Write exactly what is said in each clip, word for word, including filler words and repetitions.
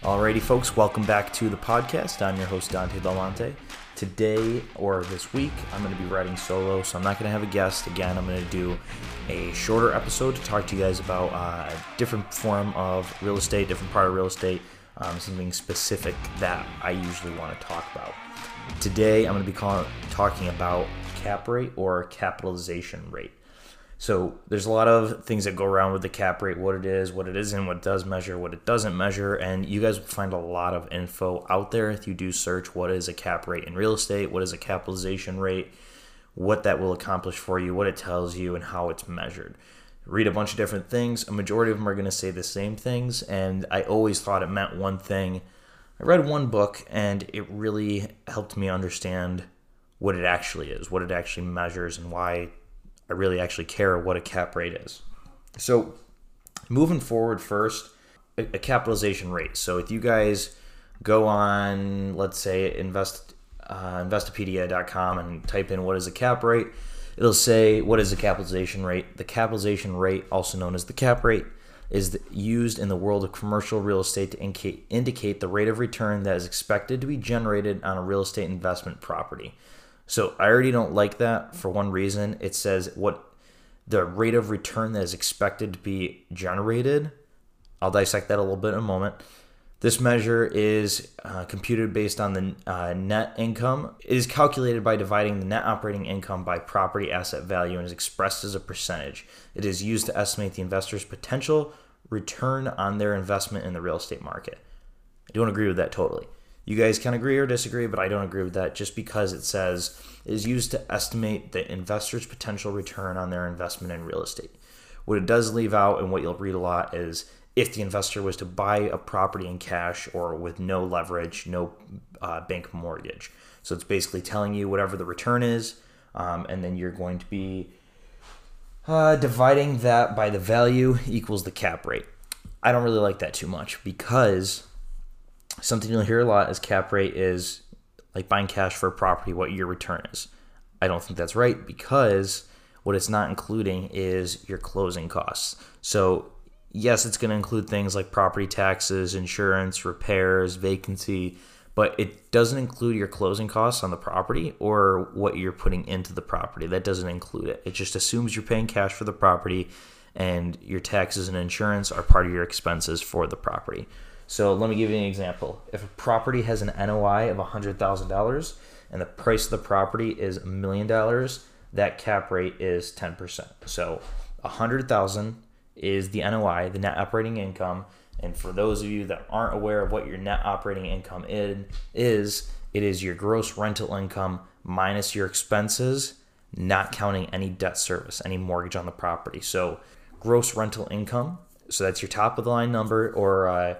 Alrighty, folks, welcome back to the podcast. I'm your host, Dante Belmonte. Today, or this week, I'm going to be riding solo, so I'm not going to have a guest. Again, I'm going to do a shorter episode to talk to you guys about uh, a different form of real estate, different part of real estate, um, something specific that I usually want to talk about. Today, I'm going to be calling, talking about cap rate or capitalization rate. So there's a lot of things that go around with the cap rate, what it is, what it isn't, what it does measure, what it doesn't measure, and you guys will find a lot of info out there if you do search what is a cap rate in real estate, what is a capitalization rate, what that will accomplish for you, what it tells you, and how it's measured. Read a bunch of different things. A majority of them are going to say the same things, and I always thought it meant one thing. I read one book, and it really helped me understand what it actually is, what it actually measures, and why I really actually care what a cap rate is. So moving forward first, a capitalization rate. So if you guys go on, let's say, invest uh, investopedia dot com and type in what is a cap rate, it'll say what is a capitalization rate. The capitalization rate, also known as the cap rate, is used in the world of commercial real estate to inca- indicate the rate of return that is expected to be generated on a real estate investment property. So I already don't like that for one reason. It says what the rate of return that is expected to be generated. I'll dissect that a little bit in a moment. This measure is uh, computed based on the uh, net income. It is calculated by dividing the net operating income by property asset value and is expressed as a percentage. It is used to estimate the investor's potential return on their investment in the real estate market. I don't agree with that totally. You guys can agree or disagree, but I don't agree with that just because it says it is used to estimate the investor's potential return on their investment in real estate. What it does leave out and what you'll read a lot is if the investor was to buy a property in cash or with no leverage, no uh, bank mortgage. So it's basically telling you whatever the return is, um, and then you're going to be uh, dividing that by the value equals the cap rate. I don't really like that too much because something you'll hear a lot is cap rate is like buying cash for a property, what your return is. I don't think that's right because what it's not including is your closing costs. So yes, it's going to include things like property taxes, insurance, repairs, vacancy, but it doesn't include your closing costs on the property or what you're putting into the property. That doesn't include it. It just assumes you're paying cash for the property and your taxes and insurance are part of your expenses for the property. So let me give you an example. If a property has an N O I of one hundred thousand dollars and the price of the property is a million dollars, that cap rate is ten percent. So one hundred thousand dollars is the N O I, the net operating income. And for those of you that aren't aware of what your net operating income is, it is your gross rental income minus your expenses, not counting any debt service, any mortgage on the property. So gross rental income, so that's your top of the line number or uh,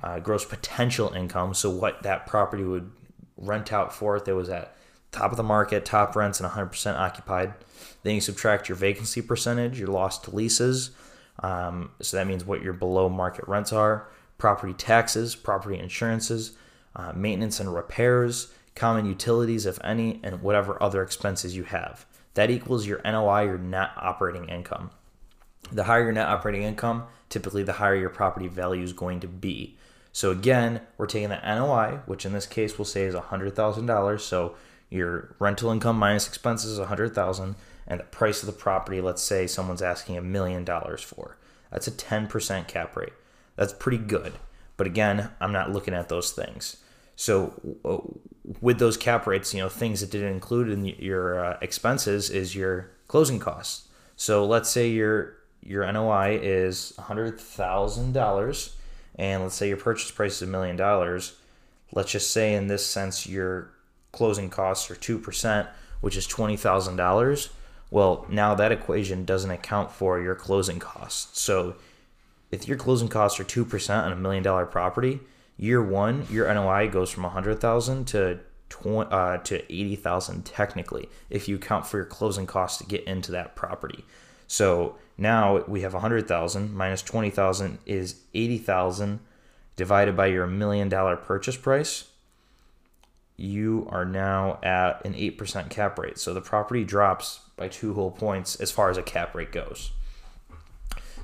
Uh, gross potential income, so what that property would rent out for if it was at top of the market, top rents, and one hundred percent occupied. Then you subtract your vacancy percentage, your loss to leases, um, so that means what your below market rents are, property taxes, property insurances, uh, maintenance and repairs, common utilities, if any, and whatever other expenses you have. That equals your N O I, your net operating income. The higher your net operating income, typically the higher your property value is going to be. So again, we're taking the N O I, which in this case we'll say is one hundred thousand dollars. So your rental income minus expenses is one hundred thousand dollars, and the price of the property, let's say someone's asking a million dollars for. That's a ten percent cap rate. That's pretty good. But again, I'm not looking at those things. So with those cap rates, you know, things that didn't include in your uh, expenses is your closing costs. So let's say your your N O I is one hundred thousand dollars. And let's say your purchase price is a million dollars. Let's just say in this sense your closing costs are two percent, which is twenty thousand dollars. Well, now that equation doesn't account for your closing costs. So if your closing costs are two percent on a million dollar property, Year one, your N O I goes from one hundred thousand dollars to uh, to eighty thousand dollars technically, if you account for your closing costs to get into that property. So now we have one hundred thousand dollars minus twenty thousand dollars is eighty thousand dollars divided by your million dollar purchase price. You are now at an eight percent cap rate. So the property drops by two whole points as far as a cap rate goes.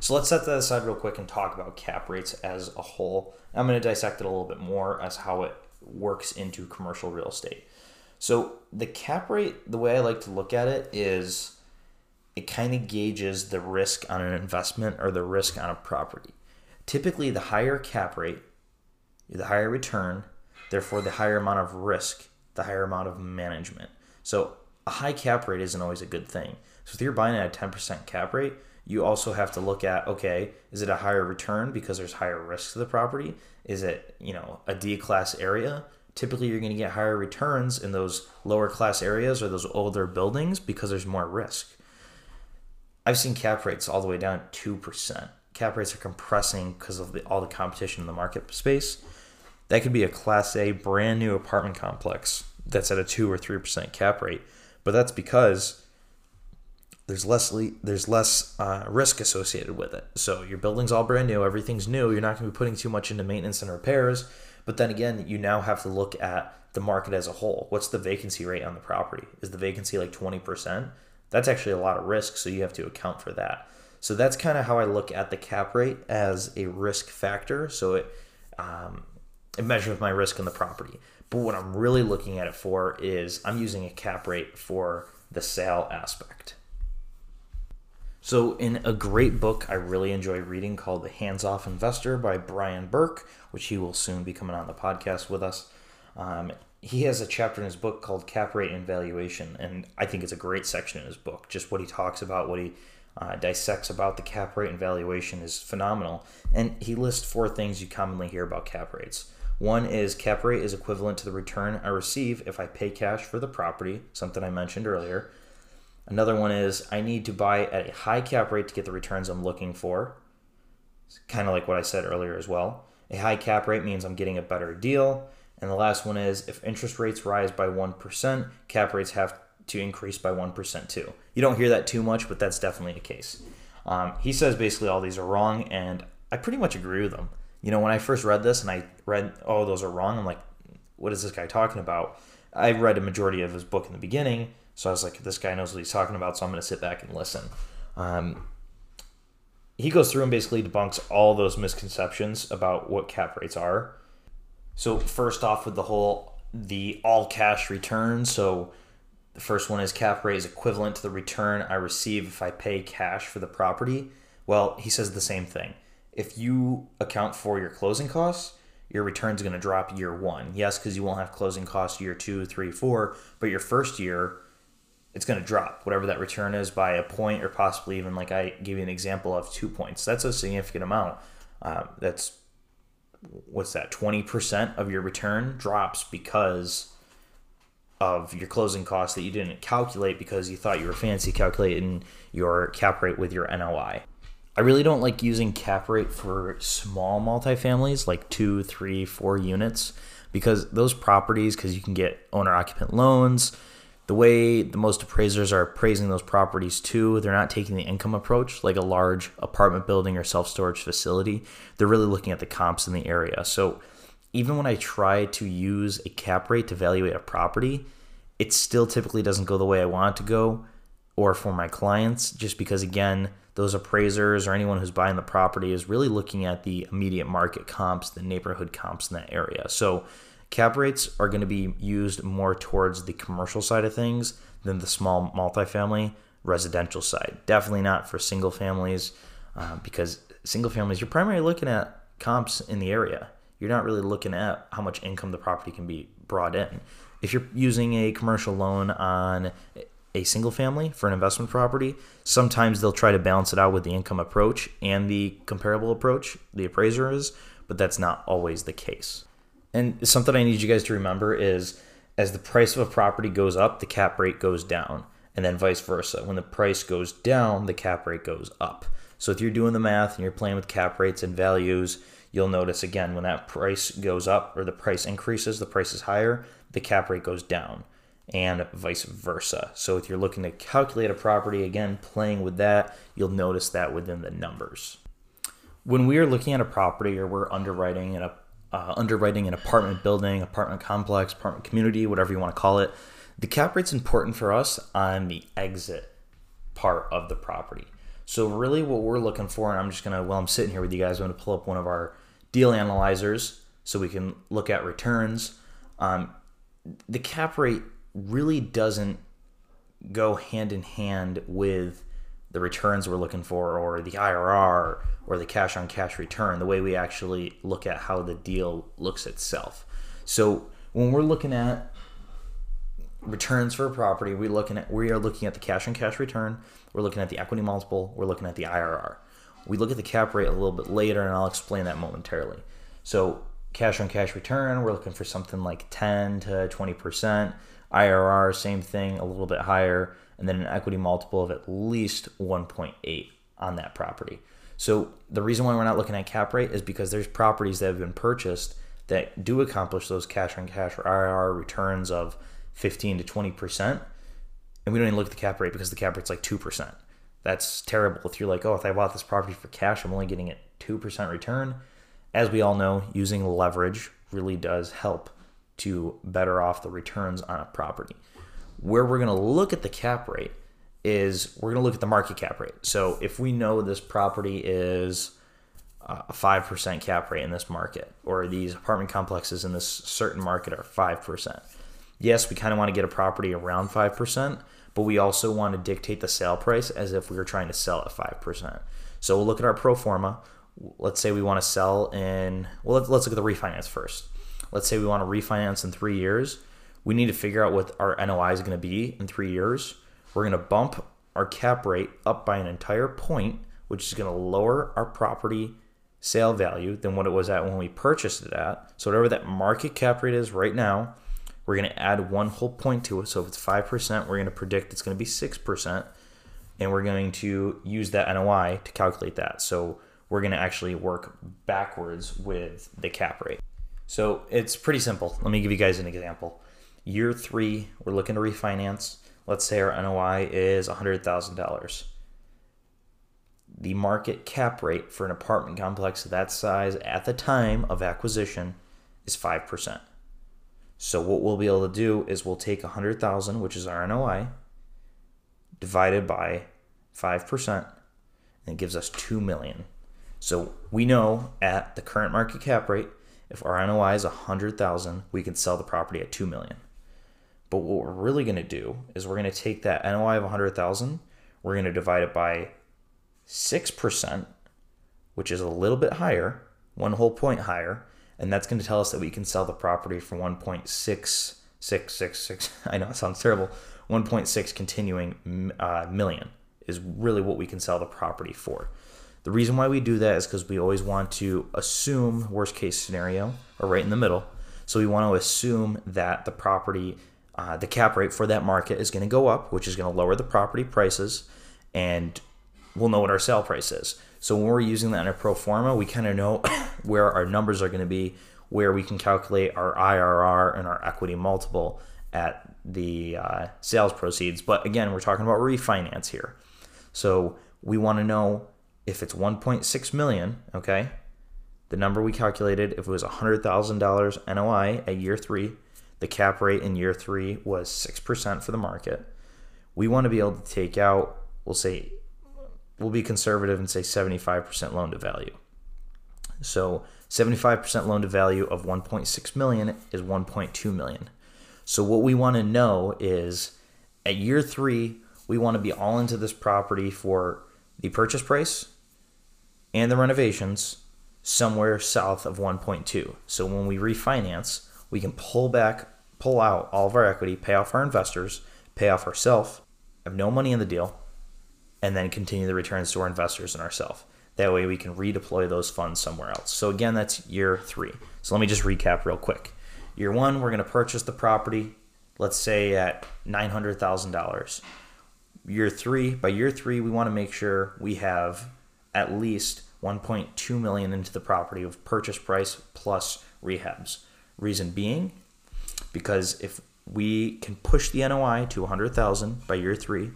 So let's set that aside real quick and talk about cap rates as a whole. I'm going to dissect it a little bit more as how it works into commercial real estate. So the cap rate, the way I like to look at it is it kind of gauges the risk on an investment or the risk on a property. Typically, the higher cap rate, the higher return, therefore the higher amount of risk, the higher amount of management. So a high cap rate isn't always a good thing. So if you're buying at a ten percent cap rate, you also have to look at, okay, is it a higher return because there's higher risk to the property? Is it, you know, a D-class area? Typically, you're going to get higher returns in those lower class areas or those older buildings because there's more risk. I've seen cap rates all the way down to two percent. Cap rates are compressing because of the, all the competition in the market space. That could be a Class A brand new apartment complex that's at a two or three percent cap rate, but that's because there's less le- there's less uh, risk associated with it. So your building's all brand new, everything's new, you're not going to be putting too much into maintenance and repairs, but then again, you now have to look at the market as a whole. What's the vacancy rate on the property? Is the vacancy like twenty percent? That's actually a lot of risk, so you have to account for that. So that's kind of how I look at the cap rate as a risk factor. So it, um, it measures my risk in the property. But what I'm really looking at it for is I'm using a cap rate for the sale aspect. So in a great book I really enjoy reading called The Hands-Off Investor by Brian Burke, which he will soon be coming on the podcast with us. Um, he has a chapter in his book called Cap Rate and Valuation, and I think it's a great section in his book. Just what he talks about, what he uh, dissects about the cap rate and valuation is phenomenal. And he lists four things you commonly hear about cap rates. One is cap rate is equivalent to the return I receive if I pay cash for the property, something I mentioned earlier. Another one is I need to buy at a high cap rate to get the returns I'm looking for. It's kind of like what I said earlier as well. A high cap rate means I'm getting a better deal. And the last one is if interest rates rise by one percent, cap rates have to increase by one percent too. You don't hear that too much, but that's definitely the case. Um, he says basically all these are wrong, and I pretty much agree with them. You know, when I first read this and I read, oh, those are wrong, I'm like, what is this guy talking about? I read a majority of his book in the beginning, so I was like, this guy knows what he's talking about, so I'm going to sit back and listen. Um, he goes through and basically debunks all those misconceptions about what cap rates are. So first off with the whole, the all cash return. So the first one is cap rate is equivalent to the return I receive if I pay cash for the property. Well, he says the same thing. If you account for your closing costs, your return's going to drop year one. Yes, because you won't have closing costs year two, three, four, but your first year, it's going to drop whatever that return is by a point or possibly even like I gave you an example of two points. That's a significant amount. Uh, that's, what's that, twenty percent of your return drops because of your closing costs that you didn't calculate because you thought you were fancy calculating your cap rate with your N O I. I really don't like using cap rate for small multifamilies like two, three, four units because those properties, because you can get owner-occupant loans. The way the most appraisers are appraising those properties too, they're not taking the income approach like a large apartment building or self-storage facility. They're really looking at the comps in the area. So even when I try to use a cap rate to evaluate a property, it still typically doesn't go the way I want it to go or for my clients, just because, again, those appraisers or anyone who's buying the property is really looking at the immediate market comps, the neighborhood comps in that area. So cap rates are going to be used more towards the commercial side of things than the small multifamily residential side. Definitely not for single families uh, because single families, you're primarily looking at comps in the area. You're not really looking at how much income the property can be brought in. If you're using a commercial loan on a single family for an investment property, sometimes they'll try to balance it out with the income approach and the comparable approach, the appraiser is, but that's not always the case. And something I need you guys to remember is as the price of a property goes up, the cap rate goes down, and then vice versa. When the price goes down, the cap rate goes up. So if you're doing the math and you're playing with cap rates and values, you'll notice again, when that price goes up or the price increases, the price is higher, the cap rate goes down, and vice versa. So if you're looking to calculate a property, again, playing with that, you'll notice that within the numbers. When we are looking at a property or we're underwriting an, uh, underwriting an apartment building, apartment complex, apartment community, whatever you want to call it, the cap rate's important for us on the exit part of the property. So really what we're looking for, and I'm just going to, while I'm sitting here with you guys, I'm going to pull up one of our deal analyzers so we can look at returns. Um, the cap rate really doesn't go hand in hand with the returns we're looking for or the I R R or the cash on cash return, the way we actually look at how the deal looks itself. So when we're looking at returns for a property, we looking at we are looking at the cash on cash return, we're looking at the equity multiple, we're looking at the I R R. We look at the cap rate a little bit later, and I'll explain that momentarily. So cash on cash return, we're looking for something like ten to twenty percent. I R R, same thing, a little bit higher, and then an equity multiple of at least one point eight on that property. So the reason why we're not looking at cap rate is because there's properties that have been purchased that do accomplish those cash on cash or I R R returns of fifteen to twenty percent, and we don't even look at the cap rate because the cap rate's like two percent. That's terrible. If you're like, oh, if I bought this property for cash, I'm only getting a two percent return. As we all know, using leverage really does help to better off the returns on a property. Where we're gonna look at the cap rate is we're gonna look at the market cap rate. So if we know this property is a five percent cap rate in this market, or these apartment complexes in this certain market are five percent, yes, we kind of want to get a property around five percent, but we also want to dictate the sale price as if we were trying to sell at five percent. So we'll look at our pro forma. Let's say we want to sell in, well, let's look at the refinance first. Let's say we want to refinance in three years. We need to figure out what our N O I is going to be in three years. We're going to bump our cap rate up by an entire point, which is going to lower our property sale value than what it was at when we purchased it at. So whatever that market cap rate is right now, we're going to add one whole point to it. So if it's five percent, we're going to predict it's going to be six percent. And we're going to use that N O I to calculate that. So we're going to actually work backwards with the cap rate. So it's pretty simple. Let me give you guys an example. Year three, we're looking to refinance. Let's say our N O I is one hundred thousand dollars. The market cap rate for an apartment complex of that size at the time of acquisition is five percent. So what we'll be able to do is we'll take one hundred thousand, which is our N O I, divided by five percent, and it gives us two million. So we know at the current market cap rate, if our N O I is one hundred thousand, we can sell the property at two million. But what we're really going to do is we're going to take that N O I of one hundred thousand, we're going to divide it by six percent, which is a little bit higher, one whole point higher. And that's going to tell us that we can sell the property for one point six six six six. I know it sounds terrible. one point six continuing uh, million is really what we can sell the property for. The reason why we do that is because we always want to assume worst case scenario or right in the middle. So we want to assume that the property, uh, the cap rate for that market is going to go up, which is going to lower the property prices, and we'll know what our sale price is. So when we're using that in a pro forma, we kind of know where our numbers are going to be, where we can calculate our I R R and our equity multiple at the uh, sales proceeds. But again, we're talking about refinance here. So we want to know if it's one point six million, okay? The number we calculated, if it was one hundred thousand dollars N O I at year three, the cap rate in year three was six percent for the market. We want to be able to take out, we'll say, we'll be conservative and say seventy-five percent loan to value. So seventy-five percent loan to value of one point six million is one point two million. So what we want to know is at year three, we want to be all into this property for the purchase price and the renovations somewhere south of one point two. So when we refinance, we can pull back, pull out all of our equity, pay off our investors, pay off ourselves, have no money in the deal, and then continue the returns to our investors and ourselves. That way we can redeploy those funds somewhere else. So again, that's year three. So let me just recap real quick. Year one, we're gonna purchase the property, let's say at nine hundred thousand dollars. Year three, by year three, we wanna make sure we have at least one point two million dollars into the property of purchase price plus rehabs. Reason being, because if we can push the N O I to one hundred thousand dollars by year three,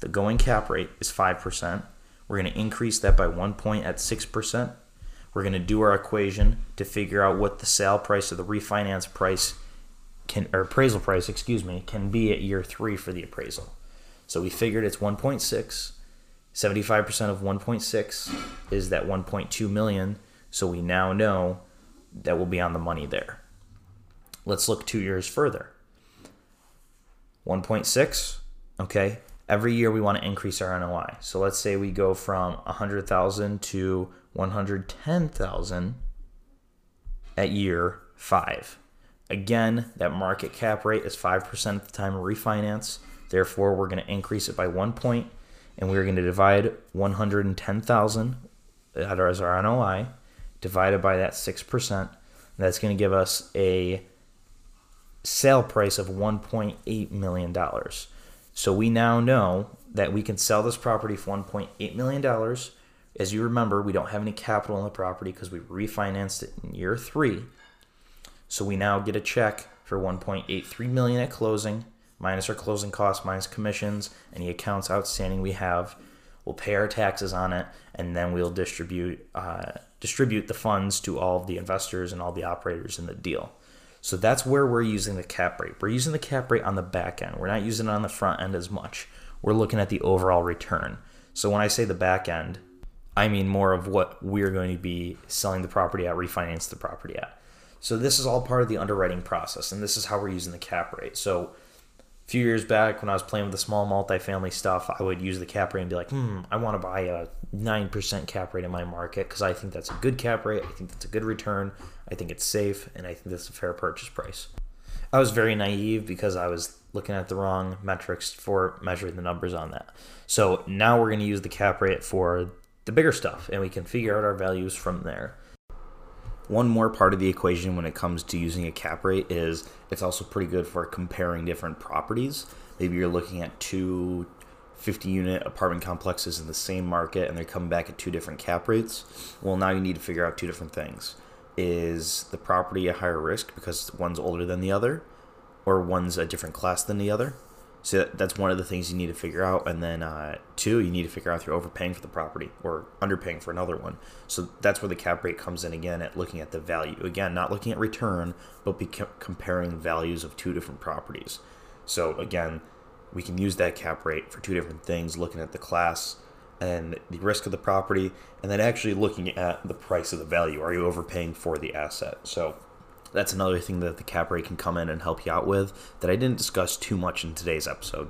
the going cap rate is five percent. We're going to increase that by one point at six percent. We're going to do our equation to figure out what the sale price or the refinance price can, or appraisal price, excuse me, can be at year three for the appraisal. So we figured it's one point six. seventy-five percent of one point six is that one point two million. So we now know that we'll be on the money there. Let's look two years further. one point six, okay. Every year we want to increase our N O I. So let's say we go from one hundred thousand to one hundred ten thousand at year five. Again, that market cap rate is five percent at the time of refinance. Therefore, we're going to increase it by one point, and we're going to divide one hundred ten thousand as our N O I divided by that six percent. That's going to give us a sale price of one point eight million dollars. So we now know that we can sell this property for one point eight million dollars. As you remember, we don't have any capital in the property because we refinanced it in year three. So we now get a check for one point eight three million dollars at closing, minus our closing costs, minus commissions, any accounts outstanding we have. We'll pay our taxes on it, and then we'll distribute uh, distribute the funds to all of the investors and all the operators in the deal. So that's where we're using the cap rate. We're using the cap rate on the back end. We're not using it on the front end as much. We're looking at the overall return. So when I say the back end, I mean more of what we're going to be selling the property at, refinance the property at. So this is all part of the underwriting process, and this is how we're using the cap rate. So a few years back when I was playing with the small multifamily stuff, I would use the cap rate and be like, hmm, I want to buy a nine percent cap rate in my market because I think that's a good cap rate. I think that's a good return. I think it's safe, and I think that's a fair purchase price. I was very naive because I was looking at the wrong metrics for measuring the numbers on that. So now we're going to use the cap rate for the bigger stuff, and we can figure out our values from there. One more part of the equation when it comes to using a cap rate is it's also pretty good for comparing different properties. Maybe you're looking at two fifty unit apartment complexes in the same market, and they're coming back at two different cap rates. Well, now you need to figure out two different things. Is the property a higher risk because one's older than the other, or one's a different class than the other? So that's one of the things you need to figure out. And then uh, two, you need to figure out if you're overpaying for the property or underpaying for another one. So that's where the cap rate comes in again, at looking at the value. Again, not looking at return, but be comparing values of two different properties. So again, we can use that cap rate for two different things, looking at the class and the risk of the property, and then actually looking at the price of the value. Are you overpaying for the asset? So that's another thing that the cap rate can come in and help you out with that I didn't discuss too much in today's episode.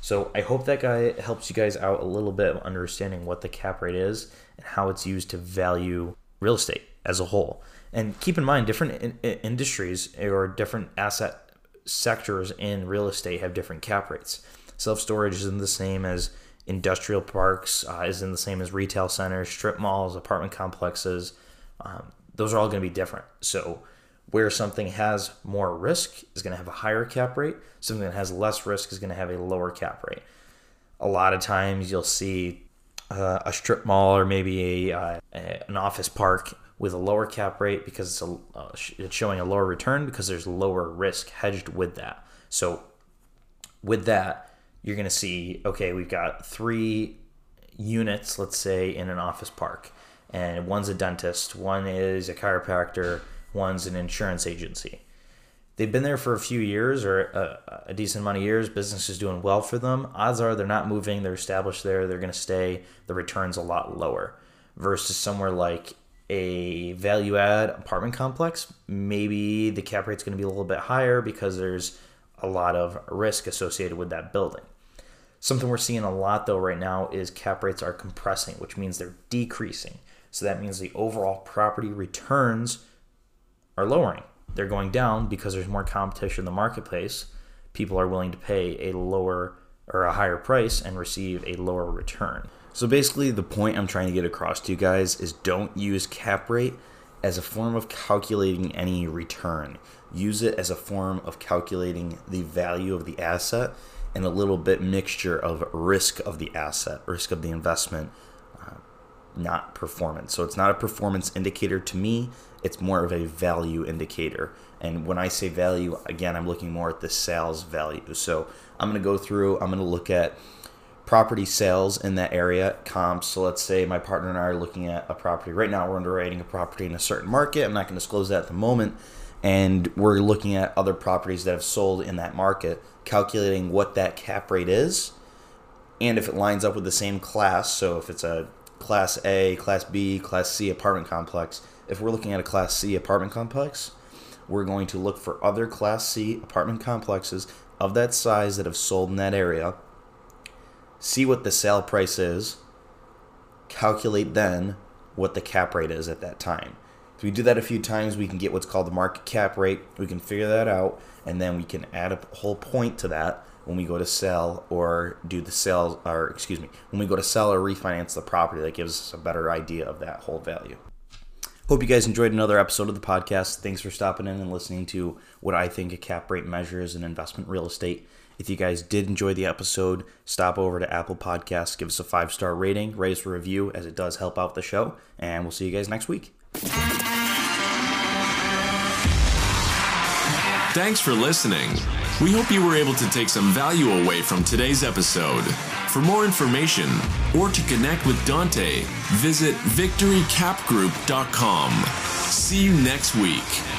So I hope that guy helps you guys out a little bit of understanding what the cap rate is and how it's used to value real estate as a whole. And keep in mind, different in- in- industries or different asset sectors in real estate have different cap rates. Self-storage isn't the same as industrial parks, uh, isn't the same as retail centers, strip malls, apartment complexes. Um, those are all going to be different. So where something has more risk is going to have a higher cap rate. Something that has less risk is going to have a lower cap rate. A lot of times you'll see uh, a strip mall or maybe a, uh, a an office park with a lower cap rate because it's, a, uh, it's showing a lower return because there's lower risk hedged with that. So with that, you're going to see, okay, we've got three units, let's say, in an office park. And one's a dentist, one is a chiropractor, one's an insurance agency. They've been there for a few years or a, a decent amount of years. Business is doing well for them. Odds are they're not moving. They're established there. They're going to stay. The return's a lot lower versus somewhere like a value-add apartment complex. Maybe the cap rate's going to be a little bit higher because there's a lot of risk associated with that building. Something we're seeing a lot, though, right now is cap rates are compressing, which means they're decreasing. So that means the overall property returns are lowering. They're going down because there's more competition in the marketplace. People are willing to pay a lower or a higher price and receive a lower return. So basically the point I'm trying to get across to you guys is don't use cap rate as a form of calculating any return. Use it as a form of calculating the value of the asset and a little bit mixture of risk of the asset, risk of the investment, uh, not performance. So it's not a performance indicator to me. It's more of a value indicator. And when I say value, again, I'm looking more at the sales value. So I'm going to go through, I'm going to look at property sales in that area, comps. So let's say my partner and I are looking at a property. Right now we're underwriting a property in a certain market. I'm not going to disclose that at the moment. And we're looking at other properties that have sold in that market, calculating what that cap rate is. And if it lines up with the same class, so if it's a Class A, Class B, Class C apartment complex, if we're looking at a Class C apartment complex, we're going to look for other Class C apartment complexes of that size that have sold in that area, see what the sale price is, calculate then what the cap rate is at that time. If we do that a few times, we can get what's called the market cap rate. We can figure that out, and then we can add a whole point to that when we go to sell or do the sales, or excuse me, when we go to sell or refinance the property. That gives us a better idea of that whole value. Hope you guys enjoyed another episode of the podcast. Thanks for stopping in and listening to what I think a cap rate measure is in investment real estate. If you guys did enjoy the episode, stop over to Apple Podcasts, give us a five-star rating, write us a review, as it does help out the show, and we'll see you guys next week. Thanks for listening. We hope you were able to take some value away from today's episode. For more information or to connect with Dante, visit victory cap group dot com. See you next week.